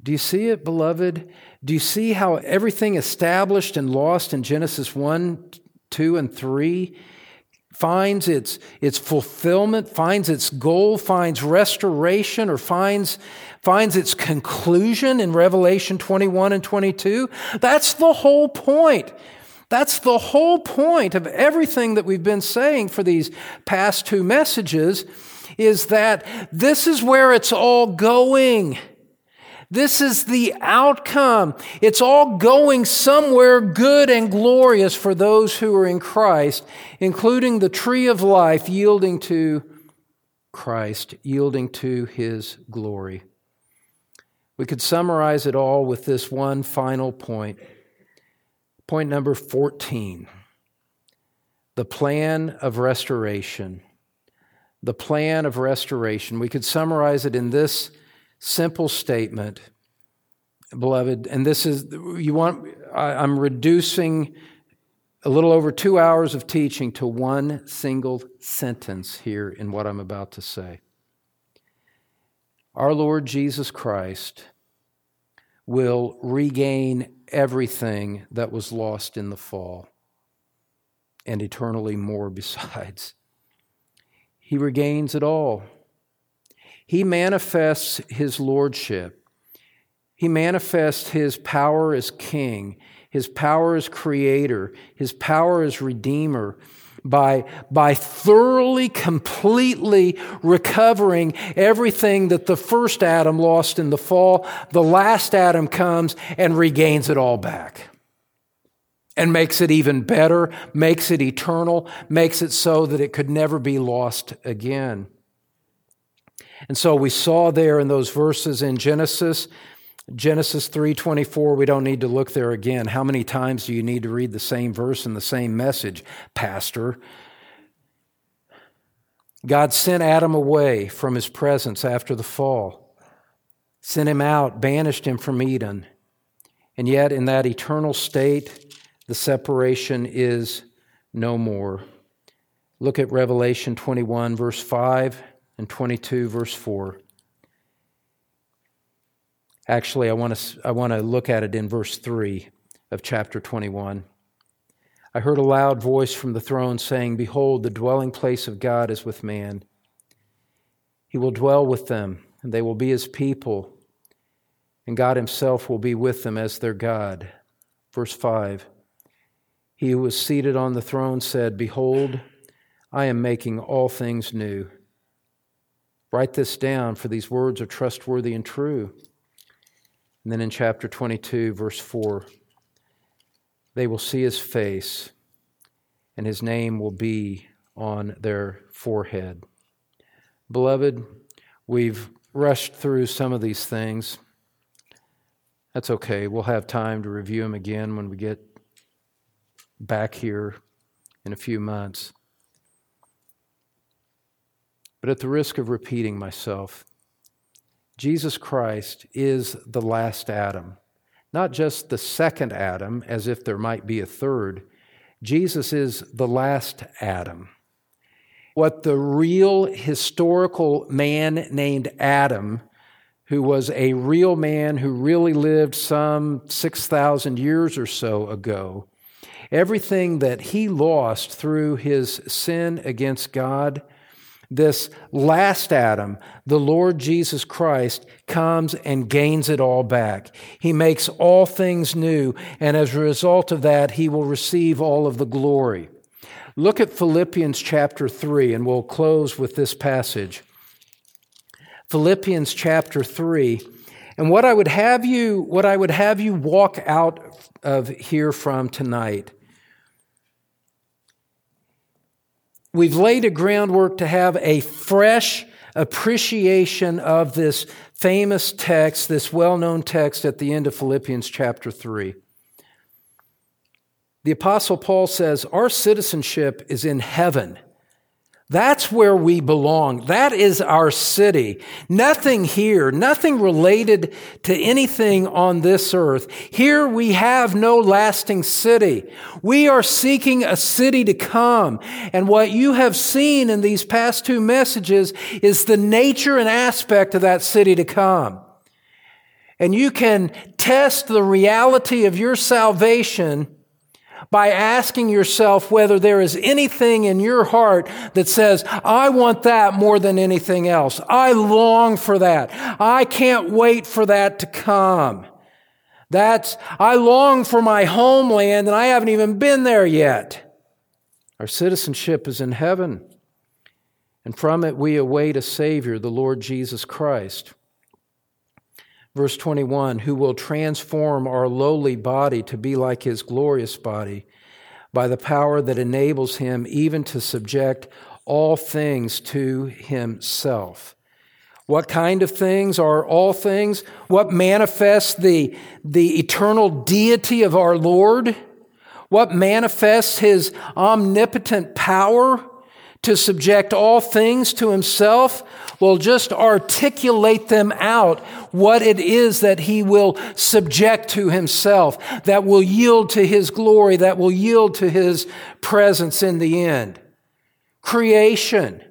Do you see it, beloved? Do you see how everything established and lost in Genesis 1, 2, and 3 finds its fulfillment, finds its goal, finds restoration, or finds its conclusion in Revelation 21 and 22? That's the whole point. That's the whole point of everything that we've been saying for these past two messages, is that this is where it's all going. This is the outcome. It's all going somewhere good and glorious for those who are in Christ, including the tree of life, yielding to Christ, yielding to His glory. We could summarize it all with this one final point. Point number 14, the plan of restoration. The plan of restoration. We could summarize it in this simple statement, beloved, and this is, I'm reducing a little over 2 hours of teaching to one single sentence here in what I'm about to say. Our Lord Jesus Christ will regain everything that was lost in the fall, and eternally more besides. He regains it all. He manifests His lordship. He manifests His power as King, His power as Creator, His power as Redeemer, by thoroughly, completely recovering everything that the first Adam lost in the fall. The last Adam comes and regains it all back and makes it even better, makes it eternal, makes it so that it could never be lost again. And so we saw there in those verses in Genesis 3:24, we don't need to look there again. How many times do you need to read the same verse and the same message, Pastor? God sent Adam away from His presence after the fall, sent him out, banished him from Eden. And yet in that eternal state, the separation is no more. Look at Revelation 21, verse 5 and 22, verse 4. Actually, I want to look at it in verse 3 of chapter 21. I heard a loud voice from the throne saying, "Behold, the dwelling place of God is with man. He will dwell with them, and they will be His people, and God Himself will be with them as their God." Verse 5, He who was seated on the throne said, "Behold, I am making all things new. Write this down, for these words are trustworthy and true." And then in chapter 22, verse 4, they will see His face, and His name will be on their forehead. Beloved, we've rushed through some of these things. That's okay. We'll have time to review them again when we get back here in a few months. But at the risk of repeating myself, Jesus Christ is the last Adam, not just the second Adam, as if there might be a third. Jesus is the last Adam. What the real historical man named Adam, who was a real man who really lived some 6,000 years or so ago, everything that he lost through his sin against God, this last Adam, the Lord Jesus Christ, comes and gains it all back. He makes all things new, and as a result of that, He will receive all of the glory. Look at Philippians chapter 3, and we'll close with this passage. Philippians chapter 3, and what I would have you walk out of here from tonight, we've laid a groundwork to have a fresh appreciation of this famous text, this well-known text at the end of Philippians chapter 3. The Apostle Paul says, our citizenship is in heaven. That's where we belong. That is our city. Nothing here, nothing related to anything on this earth. Here we have no lasting city. We are seeking a city to come. And what you have seen in these past two messages is the nature and aspect of that city to come. And you can test the reality of your salvation by asking yourself whether there is anything in your heart that says, I want that more than anything else. I long for that. I can't wait for that to come. That's, I long for my homeland and I haven't even been there yet. Our citizenship is in heaven, and from it we await a Savior, the Lord Jesus Christ. Verse 21, who will transform our lowly body to be like His glorious body by the power that enables Him even to subject all things to Himself. What kind of things are all things? What manifests the eternal deity of our Lord? What manifests His omnipotent power to subject all things to Himself? Well, just articulate them out, what it is that He will subject to Himself, that will yield to His glory, that will yield to His presence in the end. Creation,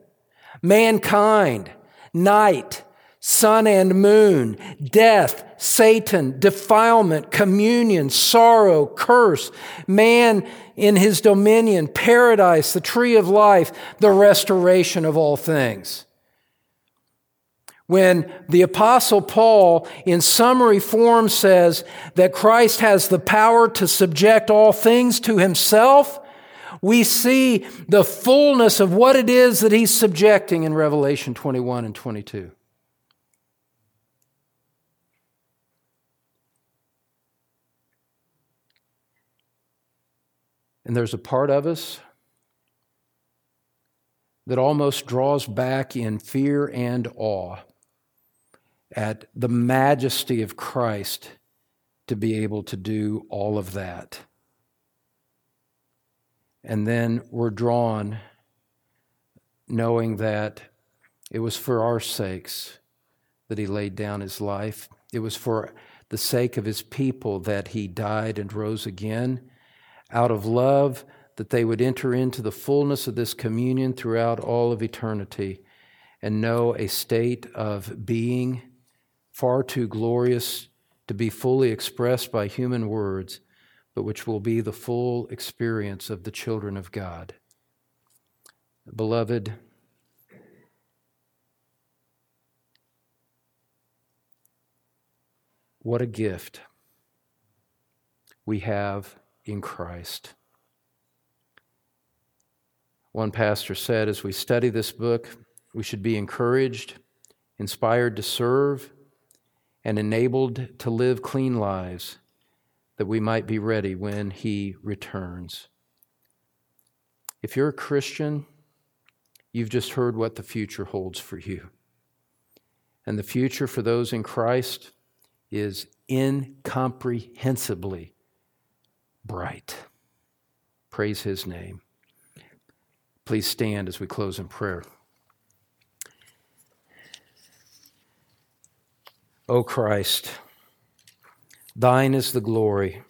mankind, night, sun and moon, death, Satan, defilement, communion, sorrow, curse, man in his dominion, paradise, the tree of life, the restoration of all things. When the Apostle Paul in summary form says that Christ has the power to subject all things to Himself, we see the fullness of what it is that He's subjecting in Revelation 21 and 22. And there's a part of us that almost draws back in fear and awe at the majesty of Christ to be able to do all of that. And then we're drawn knowing that it was for our sakes that He laid down His life. It was for the sake of His people that He died and rose again, out of love, that they would enter into the fullness of this communion throughout all of eternity and know a state of being far too glorious to be fully expressed by human words, but which will be the full experience of the children of God. Beloved, what a gift we have in Christ. One pastor said, as we study this book, we should be encouraged, inspired to serve, and enabled to live clean lives, that we might be ready when He returns. If you're a Christian, you've just heard what the future holds for you. And the future for those in Christ is incomprehensibly bright. Praise His name. Please stand as we close in prayer. O Christ, Thine is the glory,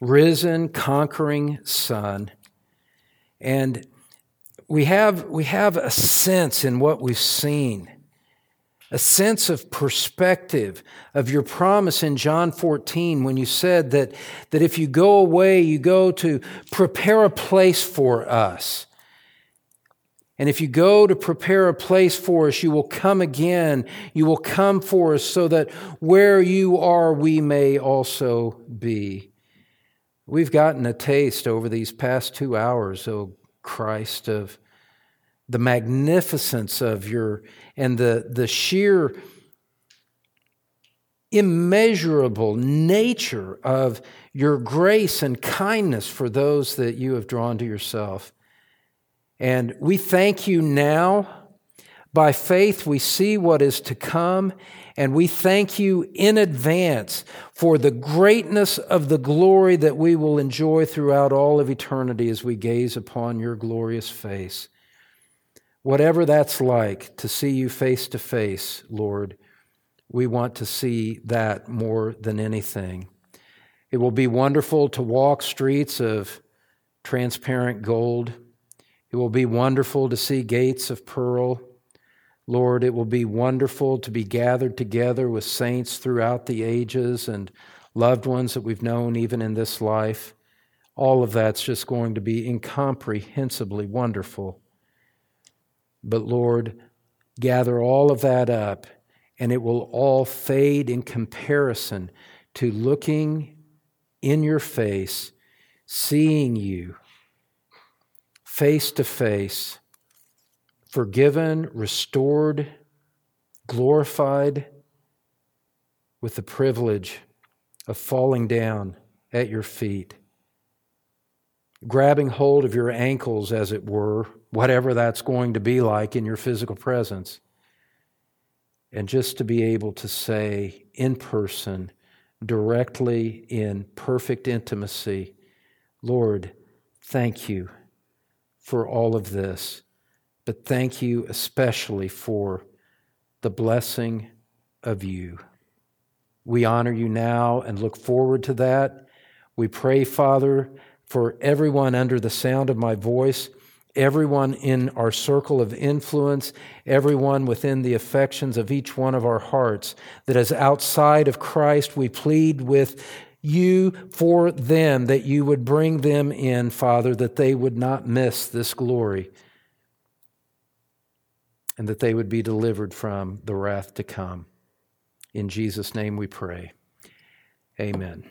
risen, conquering Son. And we have a sense in what we've seen, a sense of perspective of Your promise in John 14 when You said that if You go away, You go to prepare a place for us. And if You go to prepare a place for us, You will come again. You will come for us so that where You are, we may also be. We've gotten a taste over these past 2 hours, O Christ, of the magnificence of Your, and the sheer immeasurable nature of Your grace and kindness for those that You have drawn to Yourself. And we thank You now. By faith, we see what is to come, and we thank You in advance for the greatness of the glory that we will enjoy throughout all of eternity as we gaze upon Your glorious face. Whatever that's like, to see You face to face, Lord, we want to see that more than anything. It will be wonderful to walk streets of transparent gold. It will be wonderful to see gates of pearl. Lord, it will be wonderful to be gathered together with saints throughout the ages and loved ones that we've known even in this life. All of that's just going to be incomprehensibly wonderful. But Lord, gather all of that up, and it will all fade in comparison to looking in your face, seeing you face to face, forgiven, restored, glorified, with the privilege of falling down at your feet, grabbing hold of your ankles, as it were, whatever that's going to be like in your physical presence, and just to be able to say in person, directly, in perfect intimacy, Lord, thank you for all of this, but thank you especially for the blessing of you. We honor you now and look forward to that. We pray, Father, for everyone under the sound of my voice, everyone in our circle of influence, everyone within the affections of each one of our hearts that is outside of Christ. We plead with you for them, that you would bring them in, Father, that they would not miss this glory and that they would be delivered from the wrath to come. In Jesus' name we pray. Amen.